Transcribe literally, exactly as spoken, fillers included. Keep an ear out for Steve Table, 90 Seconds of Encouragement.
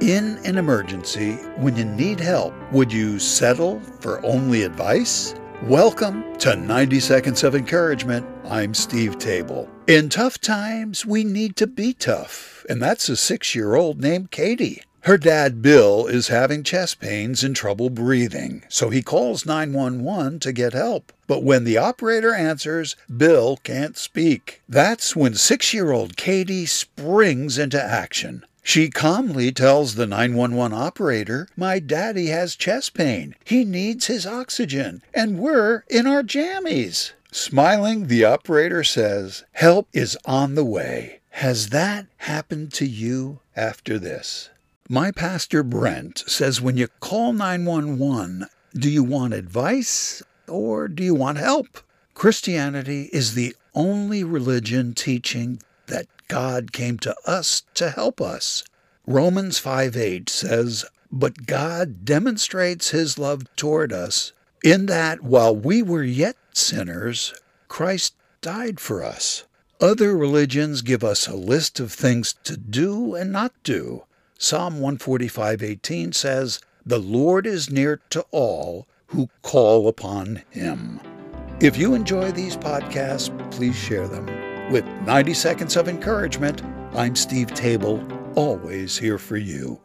In an emergency, when you need help, would you settle for only advice? Welcome to ninety Seconds of Encouragement. I'm Steve Table. In tough times, we need to be tough, and that's a six-year-old named Katie. Her dad, Bill, is having chest pains and trouble breathing, so he calls nine one one to get help. But when the operator answers, Bill can't speak. That's when six-year-old Katie springs into action. She calmly tells the nine one one operator, "My daddy has chest pain, he needs his oxygen, and we're in our jammies." Smiling, the operator says, "Help is on the way." Has that happened to you after this? My pastor, Brent, says when you call nine one one, do you want advice or do you want help? Christianity is the only religion teaching that God came to us to help us. Romans five eight says, "But God demonstrates his love toward us, in that while we were yet sinners, Christ died for us." Other religions give us a list of things to do and not do. Psalm one forty-five eighteen says, "The Lord is near to all who call upon him." If you enjoy these podcasts, please share them. With ninety Seconds of Encouragement, I'm Steve Table, always here for you.